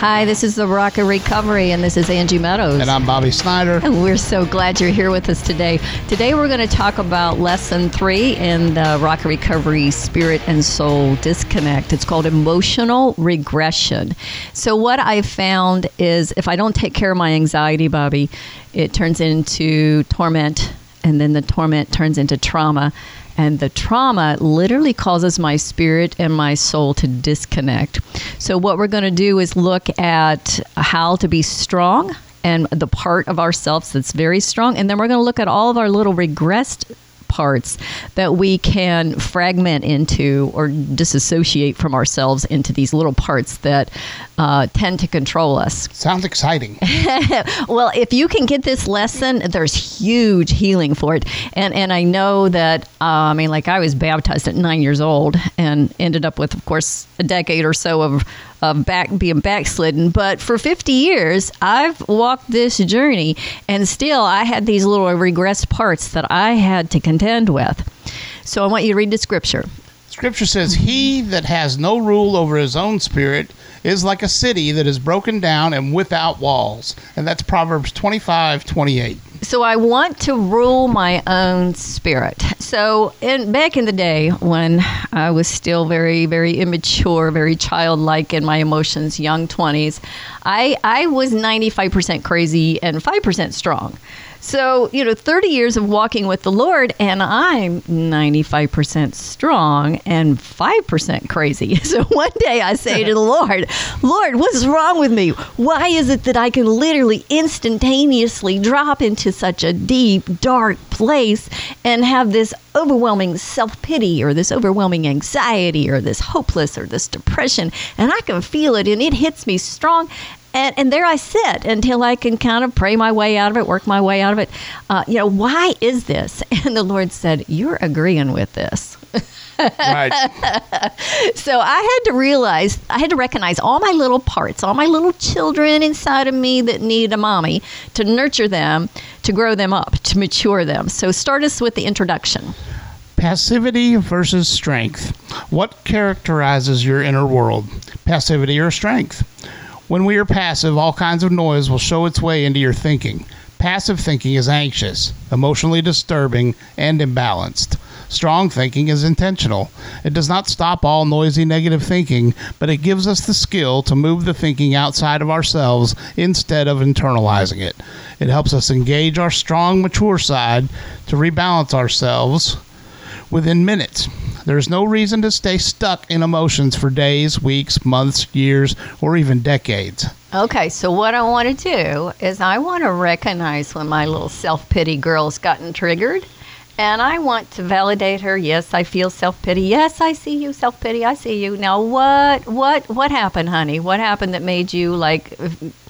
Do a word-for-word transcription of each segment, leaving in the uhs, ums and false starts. Hi, this is The Rocket Recovery, and this is Angie Meadows. And I'm Bobby Snyder. And we're so glad you're here with us today. Today we're going to talk about Lesson three in the Rocket Recovery Spirit and Soul Disconnect. It's called Emotional Regression. So what I found is if I don't take care of my anxiety, Bobby, it turns into torment, and then the torment turns into trauma. And the trauma literally causes my spirit and my soul to disconnect. So what we're going to do is look at how to be strong and the part of ourselves that's very strong. And then we're going to look at all of our little regressed parts that we can fragment into or disassociate from ourselves into these little parts that uh, tend to control us. Sounds exciting. Well, if you can get this lesson, there's huge healing for it. And and I know that, uh, I mean, like I was baptized at nine years old and ended up with, of course, a decade or so of Of back being backslidden, but for fifty years I've walked this journey, and still I had these little regressed parts that I had to contend with. So I want you to read the scripture. Scripture says, "He that has no rule over his own spirit is like a city that is broken down and without walls," and that's Proverbs twenty-five twenty-eight. So I want to rule my own spirit. So in, back in the day when I was still very, very immature, very childlike in my emotions, young twenties, I, I was ninety-five percent crazy and five percent strong. So, you know, thirty years of walking with the Lord, and I'm ninety-five percent strong and five percent crazy. So one day I say to the Lord, Lord, what's wrong with me? Why is it that I can literally instantaneously drop into such a deep, dark place and have this overwhelming self-pity or this overwhelming anxiety or this hopeless or this depression? And I can feel it, and it hits me strong. And, and there I sit until I can kind of pray my way out of it, work my way out of it. Uh, you know, why is this? And the Lord said, you're agreeing with this. Right. So I had to realize, I had to recognize all my little parts, all my little children inside of me that need a mommy to nurture them, to grow them up, to mature them. So start us with the introduction. Passivity versus strength. What characterizes your inner world? Passivity or strength? When we are passive, all kinds of noise will show its way into your thinking. Passive thinking is anxious, emotionally disturbing, and imbalanced. Strong thinking is intentional. It does not stop all noisy negative thinking, but it gives us the skill to move the thinking outside of ourselves instead of internalizing it. It helps us engage our strong, mature side to rebalance ourselves within minutes. There's no reason to stay stuck in emotions for days, weeks, months, years, or even decades. Okay, so what I want to do is I want to recognize when my little self-pity girl's gotten triggered, and I want to validate her. Yes, I feel self-pity. Yes, I see you, self-pity. I see you. Now, what, what, what happened, honey? What happened that made you, like,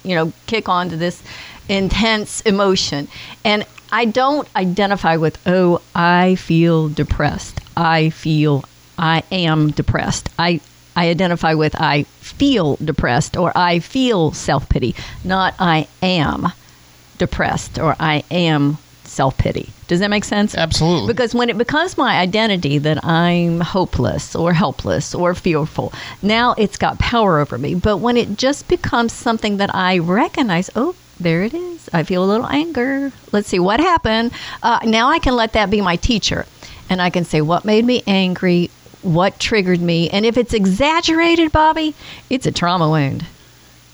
you know, kick onto this intense emotion? And I don't identify with, oh, I feel depressed. I feel I am depressed. I, I identify with I feel depressed or I feel self-pity, not I am depressed or I am self-pity. Does that make sense? Absolutely. Because when it becomes my identity that I'm hopeless or helpless or fearful, now it's got power over me. But when it just becomes something that I recognize, oh, there it is. I feel a little anger. Let's see what happened. Uh, now I can let that be my teacher. And I can say, what made me angry? What triggered me? And if it's exaggerated, Bobby, it's a trauma wound.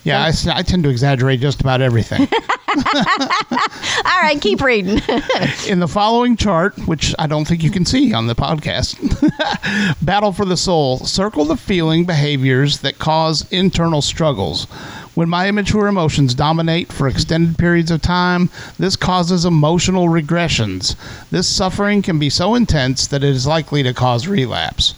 Yeah, I, I tend to exaggerate just about everything. All right, keep reading. In the following chart, which I don't think you can see on the podcast, Battle for the Soul, circle the feeling behaviors that cause internal struggles. When my immature emotions dominate for extended periods of time, this causes emotional regressions. This suffering can be so intense that it is likely to cause relapse.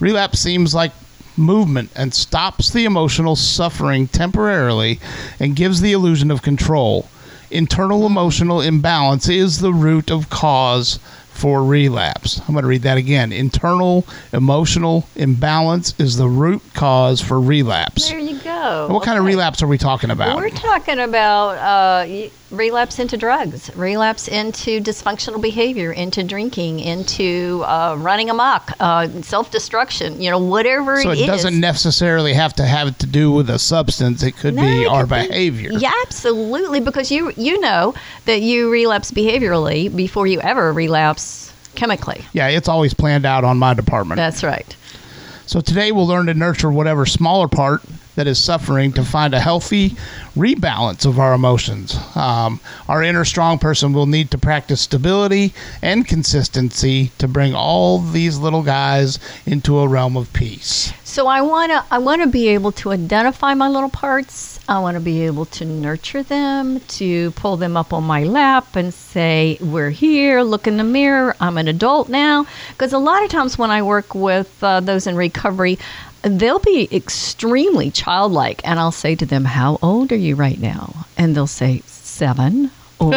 Relapse seems like movement and stops the emotional suffering temporarily and gives the illusion of control. Internal emotional imbalance is the root of cause for relapse. I'm going to read that again. Internal emotional imbalance is the root cause for relapse. There you go. And what okay. kind of relapse are we talking about? We're talking about uh, relapse into drugs, relapse into dysfunctional behavior, into drinking, into uh, running amok, uh, self-destruction, you know, whatever so it, it is. So it doesn't necessarily have to have to do with a substance. It could no, be it our could behavior. Be, yeah, absolutely, because you, you know that you relapse behaviorally before you ever relapse chemically. Yeah, it's always planned out on my department. That's right. So today we'll learn to nurture whatever smaller part that is suffering to find a healthy rebalance of our emotions. Um, our inner strong person will need to practice stability and consistency to bring all these little guys into a realm of peace. So I want to I want to be able to identify my little parts. I want to be able to nurture them, to pull them up on my lap and say, we're here, look in the mirror, I'm an adult now. Because a lot of times when I work with uh, those in recovery, they'll be extremely childlike. And I'll say to them, how old are you right now? And they'll say, seven. or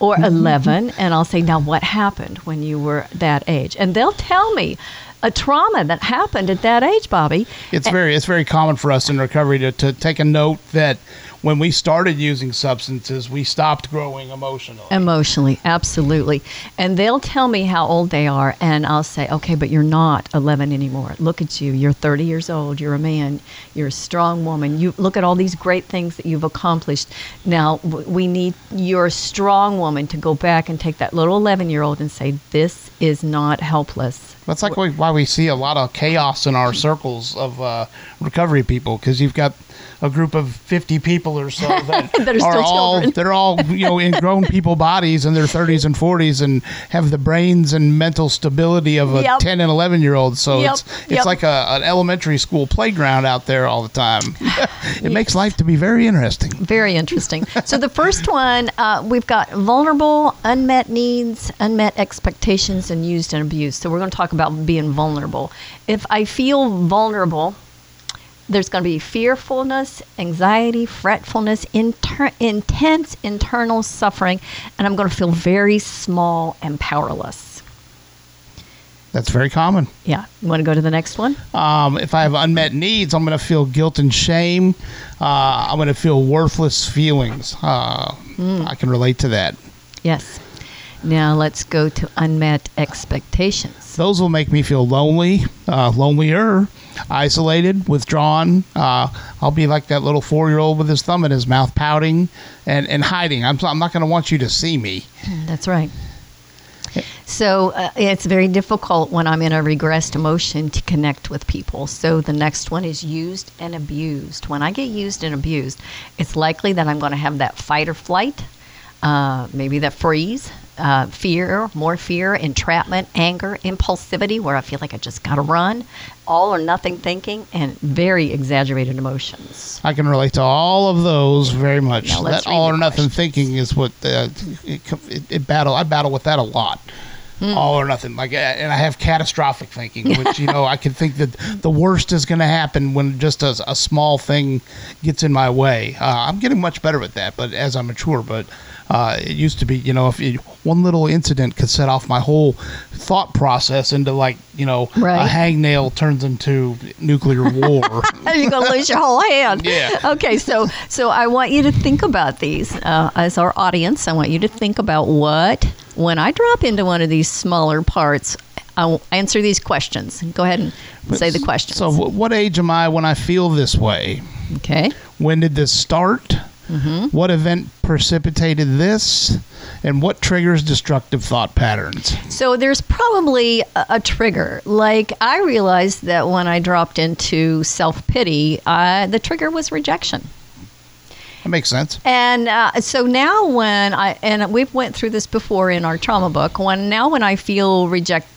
or eleven, and I'll say, now what happened when you were that age? And they'll tell me a trauma that happened at that age, Bobby. It's and- very it's very common for us in recovery to, to take a note that when we started using substances, we stopped growing emotionally. Emotionally, absolutely. And they'll tell me how old they are, and I'll say, okay, but you're not eleven anymore. Look at you. You're thirty years old. You're a man. You're a strong woman. You look at all these great things that you've accomplished. Now, we need your strong woman to go back and take that little eleven-year-old and say, this is not helpless. That's like we, why we see a lot of chaos in our circles of uh, recovery people, because you've got a group of fifty people or so that, that are, are all children. They're all, you know, in grown people bodies in their thirties and forties and have the brains and mental stability of a yep. ten and eleven year old. So yep. it's it's yep. like a, an elementary school playground out there all the time. It yes. makes life to be very interesting. Very interesting. So the first one, uh, we've got vulnerable, unmet needs, unmet expectations, and used and abused. So we're going to talk about being vulnerable. If I feel vulnerable, there's going to be fearfulness, anxiety, fretfulness, inter- intense internal suffering, and I'm going to feel very small and powerless. That's very common. Yeah. You want to go to the next one? Um, if I have unmet needs, I'm going to feel guilt and shame. Uh, I'm going to feel worthless feelings. Uh, mm. I can relate to that. Yes. Now let's go to unmet expectations. Those will make me feel lonely, uh, lonelier, isolated, withdrawn. Uh, I'll be like that little four-year-old with his thumb in his mouth, pouting and, and hiding. I'm, I'm not going to want you to see me. That's right. So uh, it's very difficult when I'm in a regressed emotion to connect with people. So the next one is used and abused. When I get used and abused, it's likely that I'm going to have that fight or flight, uh, maybe that freeze. Uh, fear, more fear, entrapment, anger, impulsivity, where I feel like I just got to run, all or nothing thinking, and very exaggerated emotions. I can relate to all of those very much. Now that all or nothing thinking is what uh, it, it, it battle. I battle with that a lot. Mm. All or nothing. Like, and I have catastrophic thinking, which, you know, I can think that the worst is going to happen when just a, a small thing gets in my way. Uh, I'm getting much better at that, but as I mature, but uh, it used to be, you know, if you, one little incident could set off my whole thought process into, like, you know, right. a hangnail turns into nuclear war. You're going to lose your whole hand. Yeah. Okay, so, so I want you to think about these. Uh, as our audience, I want you to think about what... when I drop into one of these smaller parts, I'll answer these questions. Go ahead and but say the questions. So what age am I when I feel this way? Okay. When did this start? Mm-hmm. What event precipitated this? And what triggers destructive thought patterns? So there's probably a, a trigger. Like, I realized that when I dropped into self-pity, I, the trigger was rejection. That makes sense. And uh, so now when I, and we've went through this before in our trauma book, when now when I feel rejection,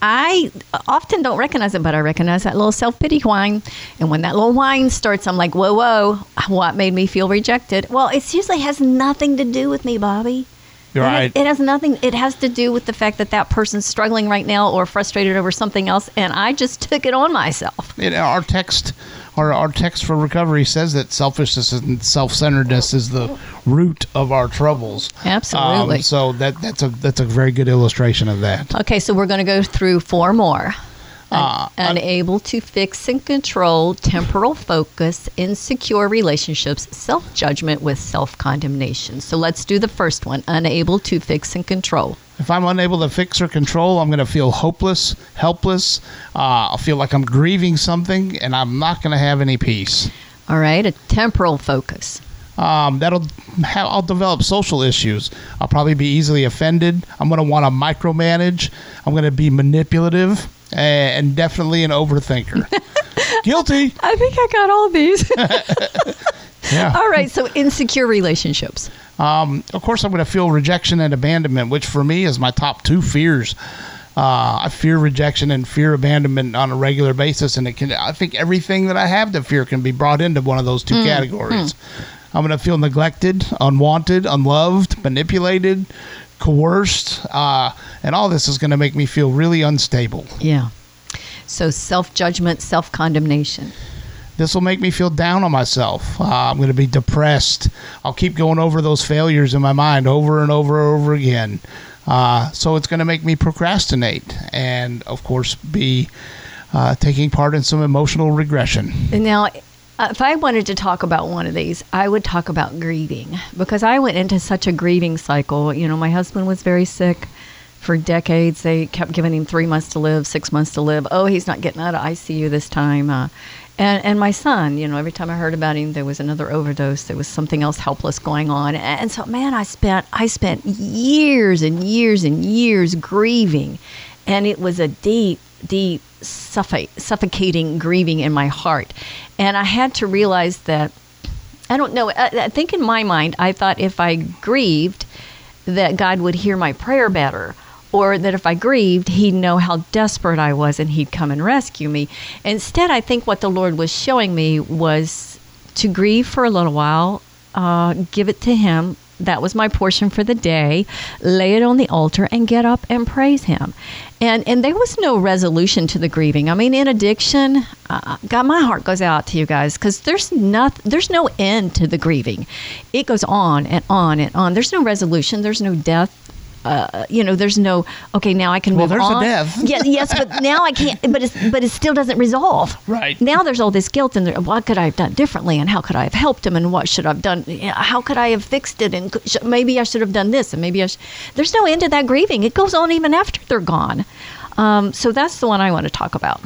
I often don't recognize it, but I recognize that little self-pity whine. And when that little whine starts, I'm like, whoa, whoa, what made me feel rejected? Well, it usually has nothing to do with me, Bobby. Right. It, it has nothing. It has to do with the fact that that person's struggling right now or frustrated over something else, and I just took it on myself. It, our text, our our text for recovery says that selfishness and self-centeredness is the root of our troubles. Absolutely. Um, so that that's a that's a very good illustration of that. Okay, so we're going to go through four more. Uh, Un- unable to fix and control temporal focus, insecure relationships, self-judgment with self-condemnation. So let's do the first one, unable to fix and control. If I'm unable to fix or control, I'm going to feel hopeless, helpless. Uh, I'll feel like I'm grieving something, and I'm not going to have any peace. All right, a temporal focus. Um, that'll ha- I'll develop social issues. I'll probably be easily offended. I'm going to want to micromanage. I'm going to be manipulative. And definitely an overthinker. Guilty. I think I got all these. Yeah. All right. So insecure relationships. Um, of course, I'm going to feel rejection and abandonment, which for me is my top two fears. Uh, I fear rejection and fear abandonment on a regular basis. And it can, I think everything that I have to fear can be brought into one of those two mm. categories. Mm. I'm going to feel neglected, unwanted, unloved, manipulated, coerced, uh, and all this is going to make me feel really unstable. Yeah. So self-judgment, self-condemnation. This will make me feel down on myself. Uh, I'm going to be depressed. I'll keep going over those failures in my mind over and over and over again. Uh, so it's going to make me procrastinate and, of course, be uh, taking part in some emotional regression. And now, if I wanted to talk about one of these, I would talk about grieving, because I went into such a grieving cycle. You know, my husband was very sick for decades. They kept giving him three months to live, six months to live. Oh, he's not getting out of I C U this time. Uh, and, and my son, you know, every time I heard about him, there was another overdose. There was something else helpless going on. And so, man, I spent, I spent years and years and years grieving. And it was a deep, deep, Suffo- suffocating grieving in my heart. And I had to realize that, I don't know, I, I think in my mind, I thought if I grieved, that God would hear my prayer better, or that if I grieved, he'd know how desperate I was and he'd come and rescue me. Instead, I think what the Lord was showing me was to grieve for a little while, uh, give it to him. That was my portion for the day. Lay it on the altar and get up and praise him. And and there was no resolution to the grieving. I mean, in addiction, uh, God, my heart goes out to you guys, because there's not, there's no end to the grieving. It goes on and on and on. There's no resolution. There's no death. Uh, you know, there's no, okay, now I can well, move on. Well, there's a death. Yeah, yes, but now I can't, but, it's, but it still doesn't resolve. Right. Now there's all this guilt, and there, what could I have done differently, and how could I have helped him, and what should I have done, how could I have fixed it, and sh- maybe I should have done this, and maybe I should. There's no end to that grieving. It goes on even after they're gone. Um, so that's the one I want to talk about.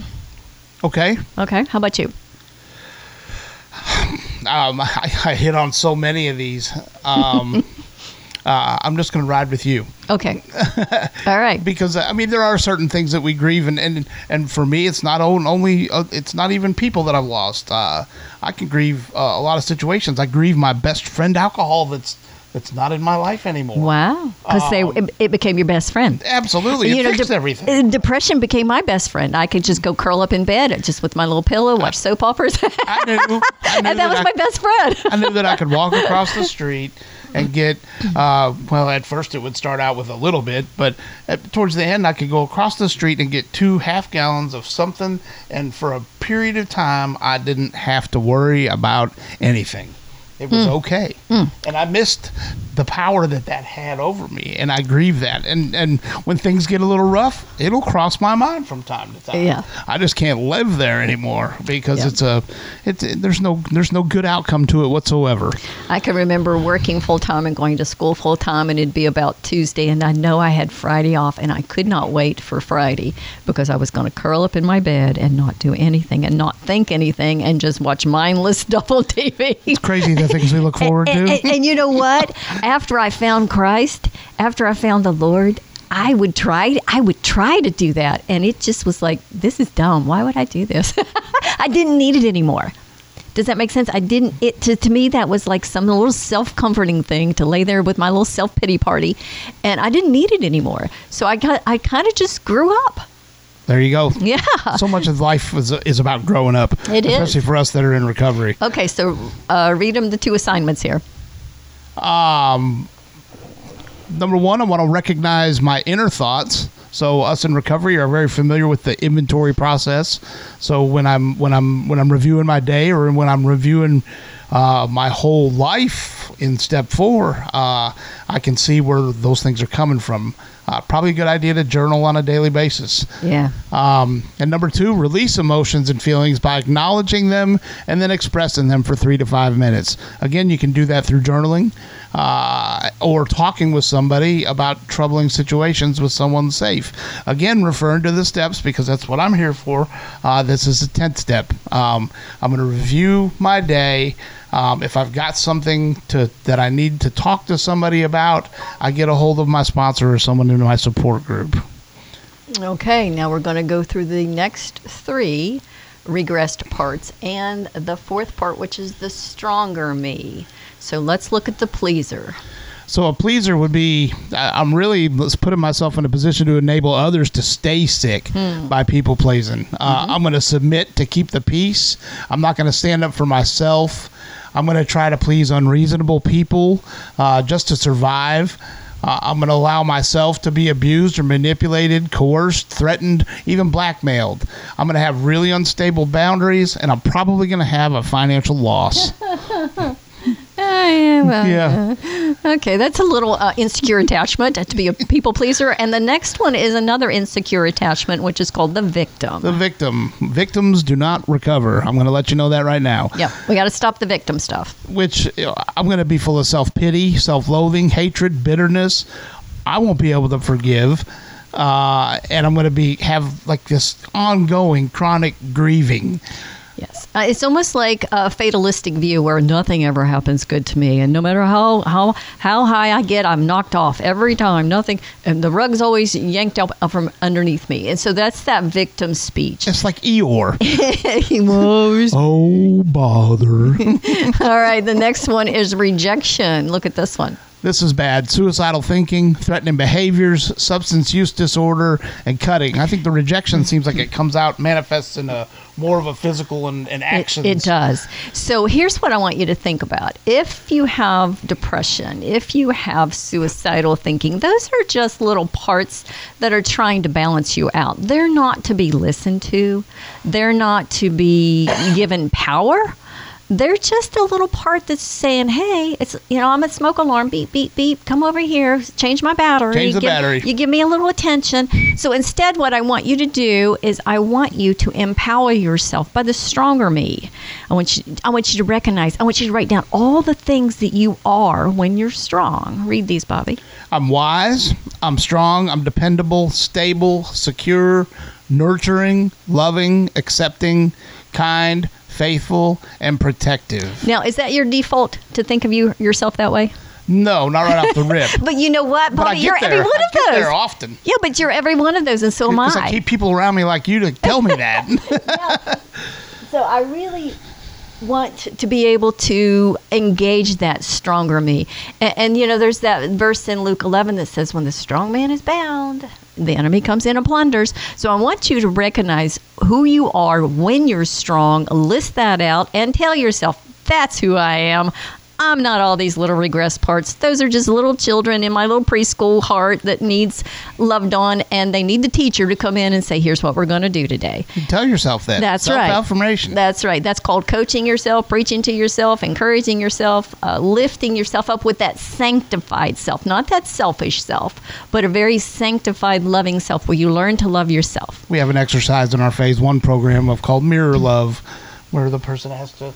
Okay. Okay, how about you? Um, I, I hit on so many of these. Um Uh, I'm just going to ride with you. Okay. All right. Because, I mean, there are certain things that we grieve. And, and, and for me, it's not only, uh, it's not even people that I've lost. Uh, I can grieve uh, a lot of situations. I grieve my best friend, alcohol, that's that's not in my life anymore. Wow. Because um, they it, it became your best friend. Absolutely. It you fixed know, de- everything. Depression became my best friend. I could just go curl up in bed just with my little pillow, watch I, soap operas. I knew. I knew and that, that was I, my best friend. I knew that I could walk across the street and get, uh, well, at first it would start out with a little bit, but at, towards the end I could go across the street and get two half gallons of something, and for a period of time I didn't have to worry about anything. It was mm. okay. Mm. And I missed the power that that had over me, and I grieve that. And and when things get a little rough, it'll cross my mind from time to time. Yeah. I just can't live there anymore, because yeah. it's a it's it, there's no there's no good outcome to it whatsoever. I can remember working full-time and going to school full-time, and it'd be about Tuesday, and I know I had Friday off, and I could not wait for Friday, because I was going to curl up in my bed and not do anything and not think anything and just watch mindless double T V. It's crazy, the things we look forward and, to. And, and, and you know what? After I found Christ, after I found the Lord, I would try I would try to do that. And it just was like, this is dumb. Why would I do this? I didn't need it anymore. Does that make sense? I didn't. It to, to me, that was like some little self-comforting thing to lay there with my little self-pity party. And I didn't need it anymore. So I got, I kind of just grew up. There you go. Yeah. So much of life is, is about growing up. It especially is. Especially for us that are in recovery. Okay, so uh, read them the two assignments here. Um, number one, I want to recognize my inner thoughts. So us in recovery are very familiar with the inventory process. So when I'm when I'm when I'm reviewing my day, or when I'm reviewing uh, my whole life in step four, uh, I can see where those things are coming from. Uh, probably a good idea to journal on a daily basis. Yeah. Um, and number two, release emotions and feelings by acknowledging them and then expressing them for three to five minutes. Again, you can do that through journaling uh, or talking with somebody about troubling situations with someone safe. Again, referring to the steps, because that's what I'm here for. Uh, this is the tenth step. Um, I'm going to review my day. Um, if I've got something to that I need to talk to somebody about, I get a hold of my sponsor or someone in my support group. Okay, now we're going to go through the next three regressed parts and the fourth part, which is the stronger me. So let's look at the pleaser. So a pleaser would be, I'm really putting myself in a position to enable others to stay sick hmm. by people pleasing. Uh, mm-hmm. I'm going to submit to keep the peace. I'm not going to stand up for myself. I'm going to try to please unreasonable people uh, just to survive. Uh, I'm going to allow myself to be abused or manipulated, coerced, threatened, even blackmailed. I'm going to have really unstable boundaries, and I'm probably going to have a financial loss. Oh, yeah, well, yeah. Uh, okay, that's a little uh, insecure attachment to be a people pleaser. And the next one is another insecure attachment, which is called the victim. The victim. Victims do not recover. I'm going to let you know that right now. Yeah, we got to stop the victim stuff. Which, you know, I'm going to be full of self-pity, self-loathing, hatred, bitterness. I won't be able to forgive. Uh, and I'm going to be have like this ongoing chronic grieving. Yes. Uh, it's almost like a fatalistic view where nothing ever happens good to me. And no matter how, how, how high I get, I'm knocked off every time. Nothing. And the rug's always yanked up from underneath me. And so that's that victim speech. It's like Eeyore. Oh, bother. All right. The next one is rejection. Look at this one. This is bad. Suicidal thinking, threatening behaviors, substance use disorder, and cutting. I think the rejection seems like it comes out, manifests in a more of a physical and, and actions. It, it does. So here's what I want you to think about. If you have depression, if you have suicidal thinking, those are just little parts that are trying to balance you out. They're not to be listened to. They're not to be given power. They're just a little part that's saying, hey, it's, you know, I'm at smoke alarm, beep, beep, beep, come over here, change my battery. Change the give, battery. You give me a little attention. So instead, what I want you to do is I want you to empower yourself by the stronger me. I want you, I want you to recognize, I want you to write down all the things that you are when you're strong. Read these, Bobby. I'm wise, I'm strong, I'm dependable, stable, secure, nurturing, loving, accepting, kind, faithful, and protective. Now, is that your default to think of you yourself that way? No, not right off the rip. But you know what, Bobby? You're there. Every one of those. I get there often. Yeah, but you're every one of those, and so am I. Because I keep people around me like you to tell me that. Yeah. So I really want to be able to engage that stronger me. And, and, you know, there's that verse in Luke eleven that says, when the strong man is bound, the enemy comes in and plunders. So I want you to recognize who you are when you're strong. List that out and tell yourself, that's who I am. I'm not all these little regress parts. Those are just little children in my little preschool heart that needs loved on, and they need the teacher to come in and say, here's what we're going to do today. You tell yourself that. That's right. Self-affirmation. That's right. That's called coaching yourself, preaching to yourself, encouraging yourself, uh, lifting yourself up with that sanctified self, not that selfish self, but a very sanctified, loving self where you learn to love yourself. We have an exercise in our Phase One program of called Mirror Love, where the person has to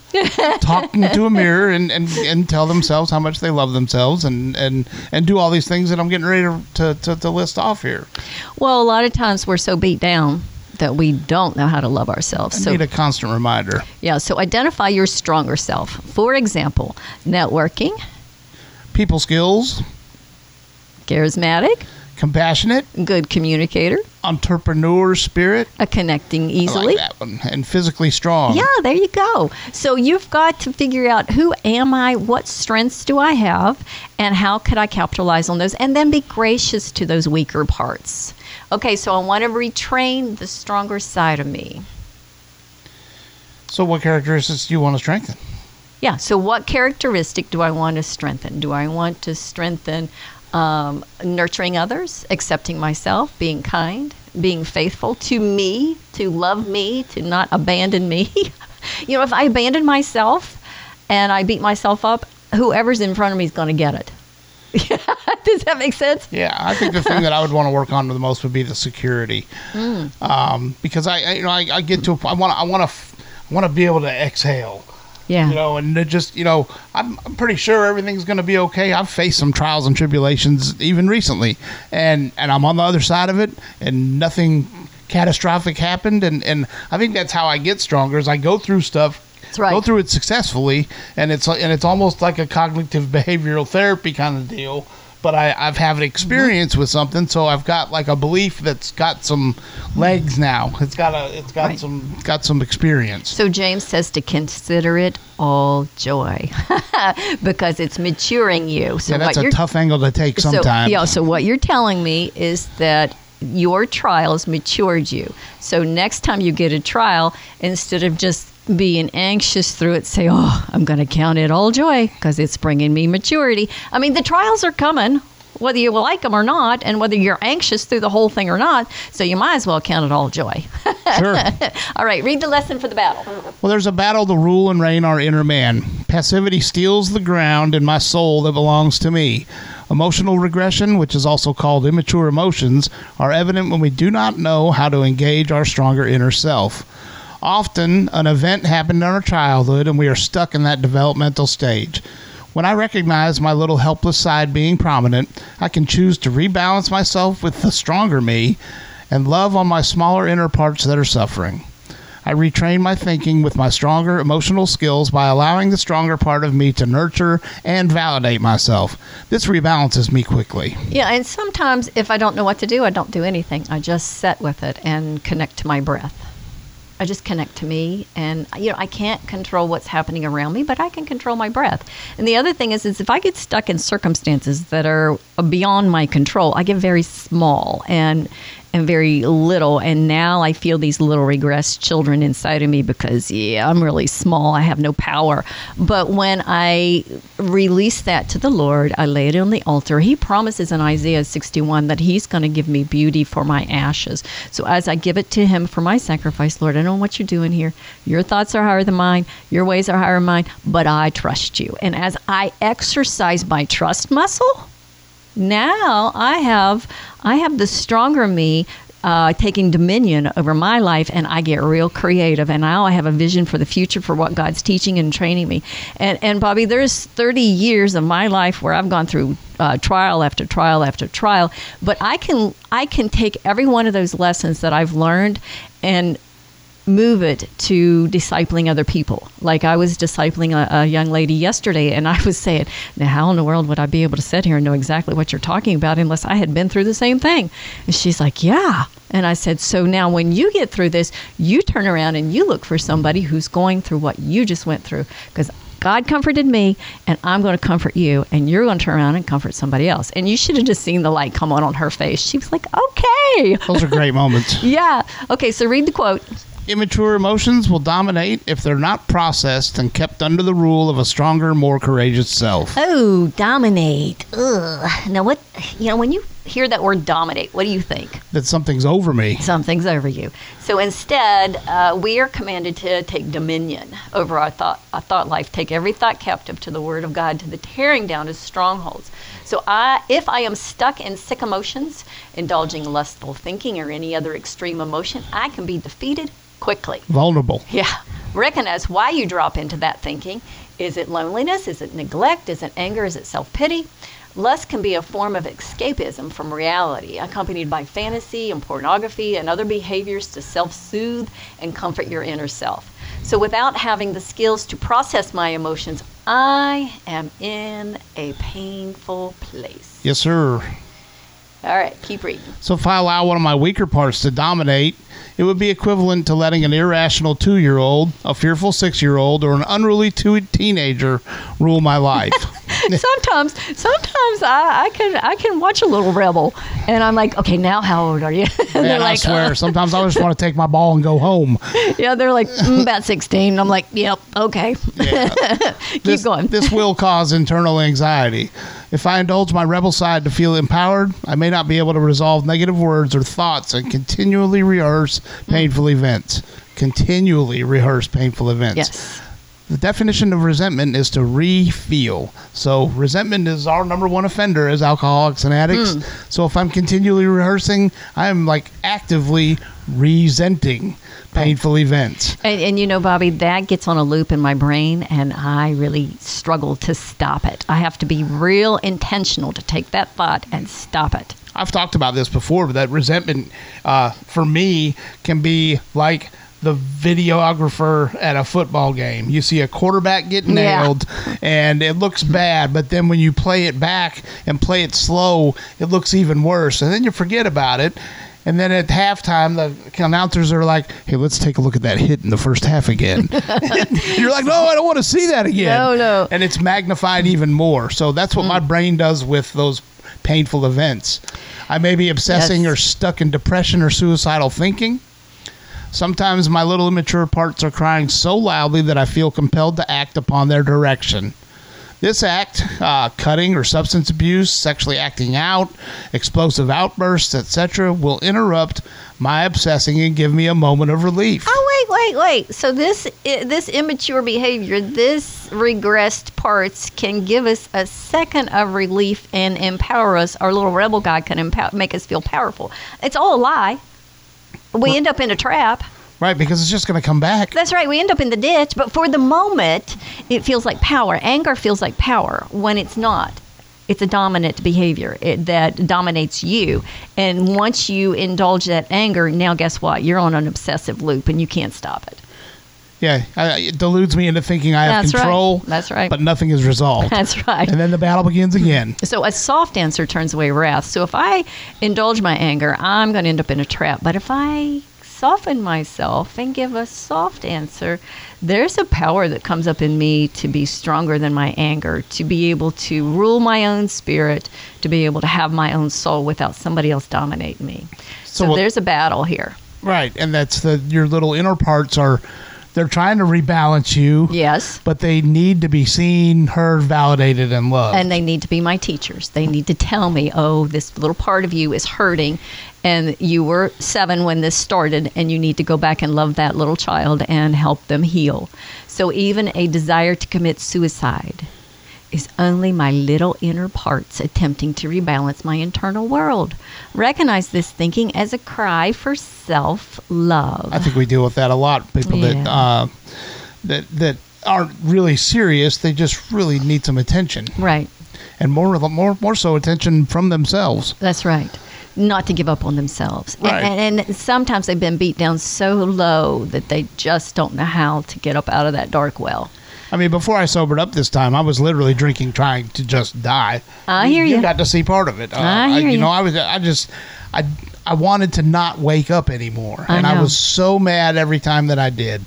talk into a mirror and, and, and tell themselves how much they love themselves and, and, and do all these things that I'm getting ready to, to, to list off here. Well, a lot of times we're so beat down that we don't know how to love ourselves. I so, need a constant reminder. Yeah, so identify your stronger self. For example, networking. People skills. Charismatic. Compassionate. Good communicator. Entrepreneur spirit. A connecting easily. I like that one. And physically strong. Yeah, there you go. So you've got to figure out, who am I? What strengths do I have? And how could I capitalize on those? And then be gracious to those weaker parts. Okay, so I want to retrain the stronger side of me. So what characteristics do you want to strengthen? Yeah, so what characteristic do I want to strengthen? Do I want to strengthen um, nurturing others, accepting myself, being kind, being faithful to me, to love me, to not abandon me. You know, if I abandon myself and I beat myself up, whoever's in front of me is going to get it. Does that make sense? Yeah, I think the thing that I would want to work on the most would be the security, mm. um, because I, I, you know, I, I get to, a, I want, I want to, I want to be able to exhale. Yeah, you know, and just, you know, I'm, I'm pretty sure everything's going to be okay. I've faced some trials and tribulations even recently, and and I'm on the other side of it, and nothing catastrophic happened, and and I think that's how I get stronger. Is I go through stuff. That's right. Go through it successfully, and it's and it's almost like a cognitive behavioral therapy kind of deal. But I, I've had an experience with something, so I've got like a belief that's got some legs now. It's got a it's got right. some got some experience. So James says to consider it all joy because it's maturing you. So yeah, that's what a tough angle to take sometimes. So, yeah. So what you're telling me is that your trials matured you. So next time you get a trial, instead of just being anxious through it, say, oh, I'm going to count it all joy because it's bringing me maturity. I mean, the trials are coming, whether you like them or not, and whether you're anxious through the whole thing or not. So you might as well count it all joy. Sure. All right. Read the lesson for the battle. Well, there's a battle to rule and reign our inner man. Passivity steals the ground in my soul that belongs to me. Emotional regression, which is also called immature emotions, are evident when we do not know how to engage our stronger inner self. Often, an event happened in our childhood, and we are stuck in that developmental stage. When I recognize my little helpless side being prominent, I can choose to rebalance myself with the stronger me and love on my smaller inner parts that are suffering. I retrain my thinking with my stronger emotional skills by allowing the stronger part of me to nurture and validate myself. This rebalances me quickly. Yeah, and sometimes if I don't know what to do, I don't do anything. I just sit with it and connect to my breath. I just connect to me, and, you know, I can't control what's happening around me, but I can control my breath. And the other thing is, is if I get stuck in circumstances that are beyond my control, I get very small and and very little. And now I feel these little regressed children inside of me because, yeah, I'm really small. I have no power. But when I release that to the Lord, I lay it on the altar. He promises in Isaiah sixty-one that he's going to give me beauty for my ashes. So as I give it to him for my sacrifice, Lord, I know what you're doing here. Your thoughts are higher than mine. Your ways are higher than mine. But I trust you. And as I exercise my trust muscle, now I have I have the stronger me uh, taking dominion over my life, and I get real creative. And now I have a vision for the future for what God's teaching and training me. And, and Bobby, there's thirty years of my life where I've gone through uh, trial after trial after trial. But I can I can take every one of those lessons that I've learned and move it to discipling other people. Like I was discipling a, a young lady yesterday, and I was saying, now how in the world would I be able to sit here and know exactly what you're talking about unless I had been through the same thing? And she's like, yeah. And I said, so now when you get through this, you turn around and you look for somebody who's going through what you just went through, because God comforted me, and I'm going to comfort you, and you're going to turn around and comfort somebody else. And you should have just seen the light come on on her face. She was like, okay. Those are great moments. Yeah. Okay, so read the quote. Immature emotions will dominate if they're not processed and kept under the rule of a stronger, more courageous self. Oh, dominate. Ugh. Now, what, you know, when you hear that word dominate, what do you think? That something's over me. Something's over you. So instead, uh, we are commanded to take dominion over our thought, our thought life, take every thought captive to the word of God, to the tearing down of strongholds. So I, if I am stuck in sick emotions, indulging lustful thinking or any other extreme emotion, I can be defeated quickly. Vulnerable. Yeah. Recognize why you drop into that thinking. Is it loneliness? Is it neglect? Is it anger? Is it self-pity? Lust can be a form of escapism from reality, accompanied by fantasy and pornography and other behaviors to self-soothe and comfort your inner self. So without having the skills to process my emotions, I am in a painful place. Yes, sir. All right, keep reading. So if I allow one of my weaker parts to dominate, it would be equivalent to letting an irrational two-year-old, a fearful six-year-old, or an unruly two- teenager rule my life. sometimes, sometimes I, I can I can watch a little Rebel, and I'm like, okay, now how old are you? And man, they're like, I swear, uh. sometimes I just want to take my ball and go home. Yeah, they're like mm, about sixteen. I'm like, yep, okay, yeah. keep this, going. This will cause internal anxiety. If I indulge my rebel side to feel empowered, I may not be able to resolve negative words or thoughts and continually rehearse painful mm. events. Continually rehearse painful events. Yes. The definition of resentment is to re-feel. So resentment is our number one offender as alcoholics and addicts. Mm. So if I'm continually rehearsing, I'm like actively resenting painful events. And, and you know, Bobby, that gets on a loop in my brain, and I really struggle to stop it. I have to be real intentional to take that thought and stop it. I've talked about this before, but that resentment uh, for me can be like the videographer at a football game. You see a quarterback get nailed, yeah. and it looks bad, but then when you play it back and play it slow, it looks even worse, and then you forget about it. And then at halftime, the announcers are like, hey, let's take a look at that hit in the first half again. You're like, no, I don't want to see that again. No, no. And it's magnified even more. So that's what mm. my brain does with those painful events. I may be obsessing yes. or stuck in depression or suicidal thinking. Sometimes my little immature parts are crying so loudly that I feel compelled to act upon their direction. This act, uh, cutting or substance abuse, sexually acting out, explosive outbursts, et cetera, will interrupt my obsessing and give me a moment of relief. Oh, wait, wait, wait. So this this immature behavior, this regressed parts can give us a second of relief and empower us. Our little rebel guy can empower, make us feel powerful. It's all a lie. We end up in a trap. Right, because it's just going to come back. That's right. We end up in the ditch. But for the moment, it feels like power. Anger feels like power when it's not. It's a dominant behavior it, that dominates you. And once you indulge that anger, now guess what? You're on an obsessive loop and you can't stop it. Yeah, I, it deludes me into thinking I have That's control. Right. That's right. But nothing is resolved. That's right. And then the battle begins again. So a soft answer turns away wrath. So if I indulge my anger, I'm going to end up in a trap. But if I soften myself and give a soft answer, there's a power that comes up in me to be stronger than my anger, to be able to rule my own spirit, to be able to have my own soul without somebody else dominate me. So, so well, there's a battle here. Right. And that's the your little inner parts are, they're trying to rebalance you. Yes. But they need to be seen, heard, validated, and loved. And they need to be my teachers. They need to tell me, oh, this little part of you is hurting, and you were seven when this started, and you need to go back and love that little child and help them heal. So even a desire to commit suicide is only my little inner parts attempting to rebalance my internal world. Recognize this thinking as a cry for self-love. I think we deal with that a lot. People yeah. that uh, that that aren't really serious, they just really need some attention. Right. And more more more so attention from themselves. That's right. Not to give up on themselves. Right. And, and sometimes they've been beat down so low that they just don't know how to get up out of that dark well. I mean, before I sobered up this time, I was literally drinking, trying to just die. I hear you. You got to see part of it. Uh, I hear I, you. You know, I was, I just, I, I wanted to not wake up anymore, I and know. I was so mad every time that I did.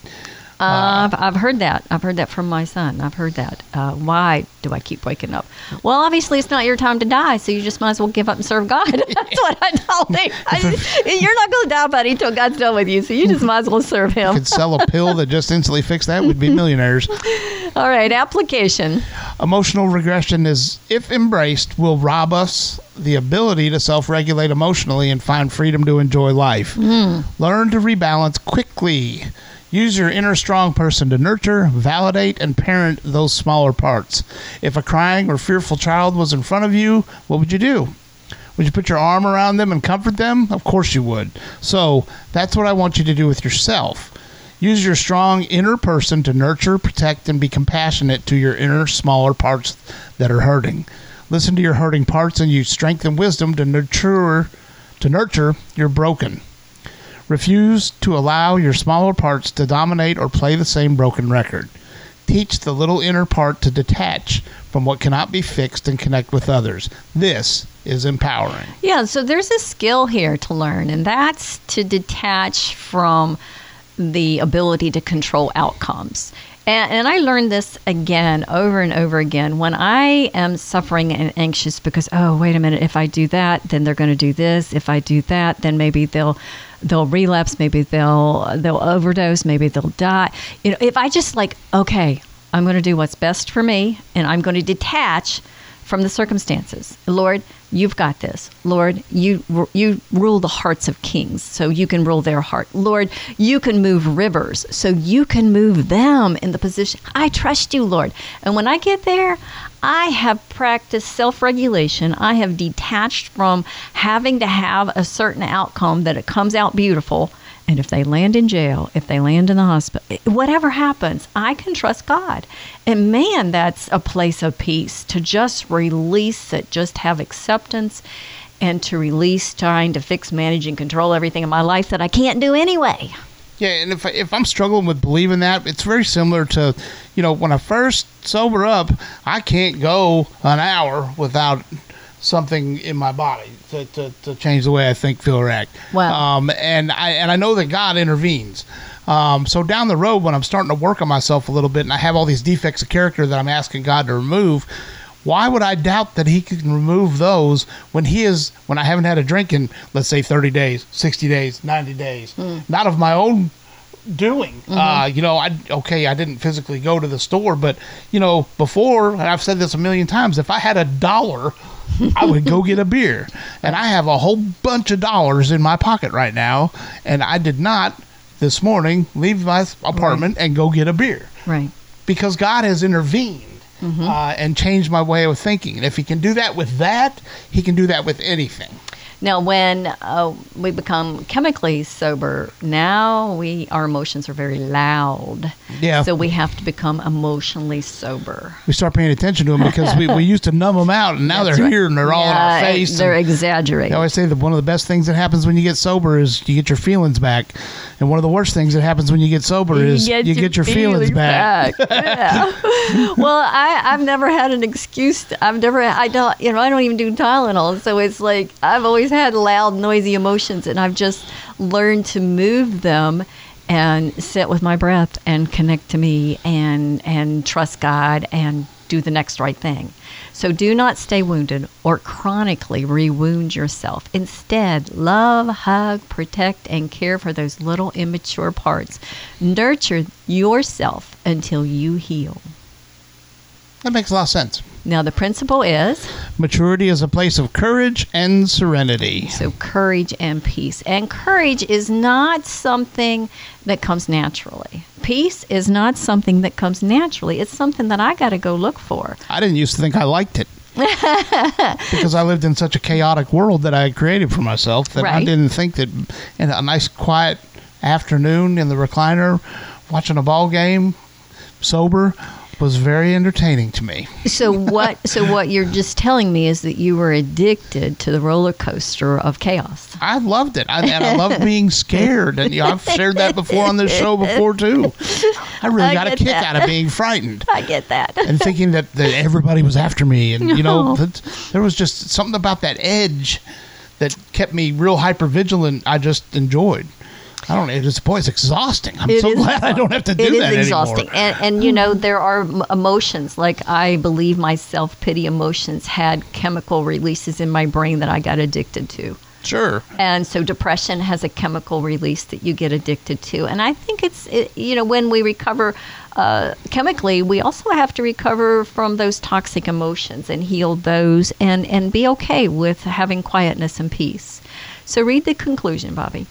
Uh, I've, I've heard that. I've heard that from my son. I've heard that. Uh, why do I keep waking up? Well, obviously, it's not your time to die, so you just might as well give up and serve God. That's what I told him. I, you're not going to die, buddy, until God's done with you, so you just might as well serve him. You could sell a pill that just instantly fixed that. We'd be millionaires. All right, application. Emotional regression is, if embraced, will rob us the ability to self-regulate emotionally and find freedom to enjoy life. Mm. Learn to rebalance quickly. Use your inner strong person to nurture, validate, and parent those smaller parts. If a crying or fearful child was in front of you, what would you do? Would you put your arm around them and comfort them? Of course you would. So that's what I want you to do with yourself. Use your strong inner person to nurture, protect, and be compassionate to your inner smaller parts that are hurting. Listen to your hurting parts and use strength and wisdom to nurture, to nurture your broken. Refuse to allow your smaller parts to dominate or play the same broken record. Teach the little inner part to detach from what cannot be fixed and connect with others. This is empowering. Yeah, so there's a skill here to learn, and that's to detach from the ability to control outcomes. And, and I learned this again, over and over again. When I am suffering and anxious because, oh, wait a minute, if I do that, then they're going to do this. If I do that, then maybe they'll they'll relapse. Maybe they'll they'll overdose. Maybe they'll die. You know, if I just like, okay, I'm going to do what's best for me, and I'm going to detach from the circumstances. Lord, you've got this. Lord, you you rule the hearts of kings, so you can rule their heart. Lord, you can move rivers, so you can move them in the position. I trust you, Lord. And when I get there, I have practiced self-regulation. I have detached from having to have a certain outcome that it comes out beautiful. And if they land in jail, if they land in the hospital, whatever happens, I can trust God. And man, that's a place of peace, to just release it, just have acceptance, and to release trying to fix, manage, and control everything in my life that I can't do anyway. Yeah, and if, if I'm struggling with believing that, it's very similar to, you know, when I first sober up, I can't go an hour without something in my body to, to, to change the way I think, feel, or act. Wow. Um, and I and I know that God intervenes. Um, so down the road, when I'm starting to work on myself a little bit, and I have all these defects of character that I'm asking God to remove, why would I doubt that He can remove those when He is when I haven't had a drink in, let's say, thirty days, sixty days, ninety days, mm. not of my own doing. Mm-hmm. Uh, you know, I okay, I didn't physically go to the store, but you know, before, and I've said this a million times, if I had a dollar, I would go get a beer. And I have a whole bunch of dollars in my pocket right now, and I did not this morning leave my apartment right. and go get a beer. Right. Because God has intervened. Mm-hmm. uh, and changed my way of thinking. And if He can do that with that, He can do that with anything. Now, when uh, we become chemically sober, now we our emotions are very loud. Yeah. So we have to become emotionally sober. We start paying attention to them because we, we used to numb them out, and now That's they're right. here and they're yeah, all in our face. They're exaggerating. I always say that one of the best things that happens when you get sober is you get your feelings back. And one of the worst things that happens when you get sober you is get you your get your feelings, feelings back. back. Yeah. Well, I, I've never had an excuse. To, I've never, I don't, you know, I don't even do Tylenol. So it's like, I've always had loud, noisy emotions, and I've just learned to move them and sit with my breath and connect to me and and trust God and do the next right thing. So do not stay wounded or chronically re-wound yourself. Instead, love, hug, protect, and care for those little immature parts. Nurture yourself until you heal. That makes a lot of sense. Now, the principle is? Maturity is a place of courage and serenity. So courage and peace. And courage is not something that comes naturally. Peace is not something that comes naturally. It's something that I got to go look for. I didn't used to think I liked it. Because I lived in such a chaotic world that I had created for myself that right. I didn't think that in a nice, quiet afternoon in the recliner, watching a ball game, sober, was very entertaining to me. So what so what you're just telling me is that you were addicted to the roller coaster of chaos. I loved it. I, and I love being scared. And you know, I've shared that before on this show before, too. I really I got a kick that. out of being frightened. I get that. And thinking that, that everybody was after me. And, no. you know, that, there was just something about that edge that kept me real hypervigilant. I just enjoyed. I don't know. It's, boy, it's exhausting. I'm it so glad exhausting. I don't have to do that anymore. It is exhausting. And, and, you know, there are emotions. Like, I believe my self-pity emotions had chemical releases in my brain that I got addicted to. Sure. And so depression has a chemical release that you get addicted to. And I think it's, it, you know, when we recover uh, chemically, we also have to recover from those toxic emotions and heal those and, and be okay with having quietness and peace. So read the conclusion, Bobby.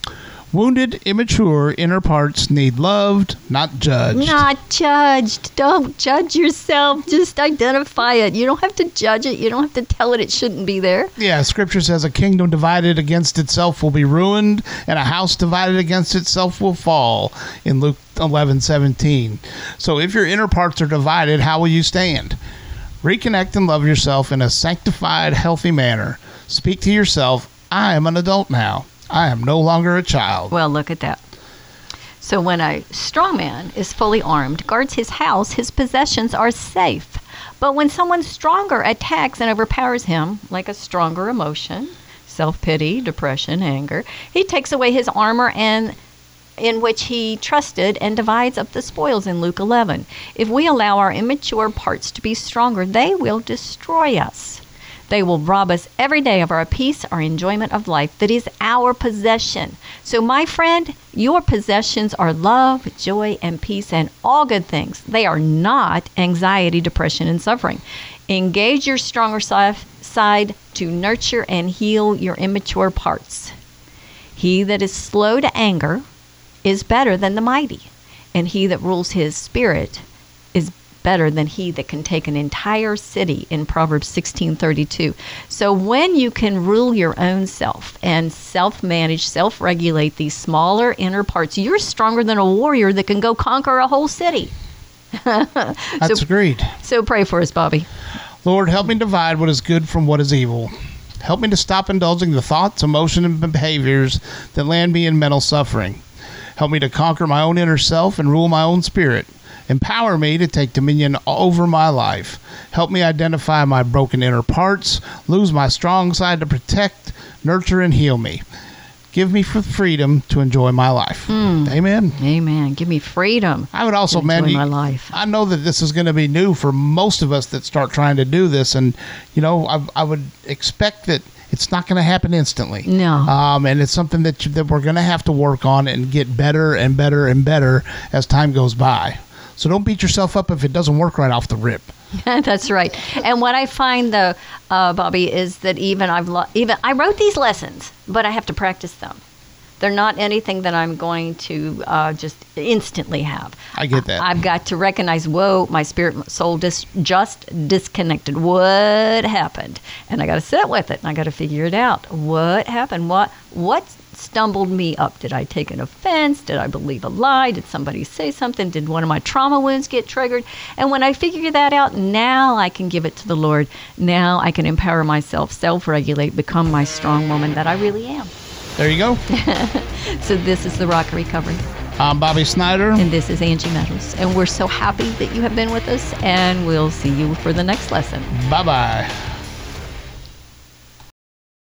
Wounded, immature inner parts need loved, not judged. Not judged. Don't judge yourself. Just identify it. You don't have to judge it. You don't have to tell it it shouldn't be there. Yeah, Scripture says a kingdom divided against itself will be ruined, and a house divided against itself will fall, in Luke eleven seventeen. So if your inner parts are divided, how will you stand? Reconnect and love yourself in a sanctified, healthy manner. Speak to yourself, I am an adult now. I am no longer a child. Well, look at that. So when a strong man is fully armed, guards his house, his possessions are safe. But when someone stronger attacks and overpowers him, like a stronger emotion, self-pity, depression, anger, he takes away his armor and in which he trusted and divides up the spoils in Luke eleven. If we allow our immature parts to be stronger, they will destroy us. They will rob us every day of our peace, our enjoyment of life that is our possession. So my friend, your possessions are love, joy, and peace, and all good things. They are not anxiety, depression, and suffering. Engage your stronger side to nurture and heal your immature parts. He that is slow to anger is better than the mighty, and he that rules his spirit is better than he that can take an entire city, in Proverbs sixteen thirty-two. So when you can rule your own self and self-manage, self-regulate these smaller inner parts, you're stronger than a warrior that can go conquer a whole city. That's so, great. So pray for us, Bobby. Lord, help me divide what is good from what is evil. Help me to stop indulging the thoughts, emotions, and behaviors that land me in mental suffering. Help me to conquer my own inner self and rule my own spirit. Empower me to take dominion over my life. Help me identify my broken inner parts, lose my strong side to protect, nurture, and heal me. Give me freedom to enjoy my life. Mm. Amen. Amen. Give me freedom. I would also, man, enjoy my life. I know that this is going to be new for most of us that start trying to do this. And, you know, I, I would expect that it's not going to happen instantly. No. Um, and it's something that, you, that we're going to have to work on and get better and better and better as time goes by. So don't beat yourself up if it doesn't work right off the rip. That's right. And what I find, though, uh, Bobby, is that even I've lo- even I wrote these lessons, but I have to practice them. They're not anything that I'm going to uh, just instantly have. I get that. I- I've got to recognize, whoa, my spirit, soul dis- just disconnected. What happened? And I got to sit with it, and I got to figure it out. What happened? What what's stumbled me up? Did I take an offense? Did I believe a lie? Did somebody say something? Did one of my trauma wounds get triggered? And when I figure that out, now I can give it to the Lord. Now I can empower myself, self-regulate, become my strong woman that I really am. There you go. So this is The Rocket Recovery. I'm Bobby Snyder. And this is Angie Meadows. And we're so happy that you have been with us, and we'll see you for the next lesson. Bye-bye.